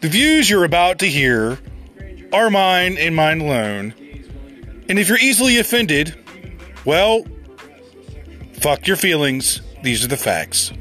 The views you're about to hear are mine and mine alone. And if you're easily offended, well, fuck your feelings. These are the facts.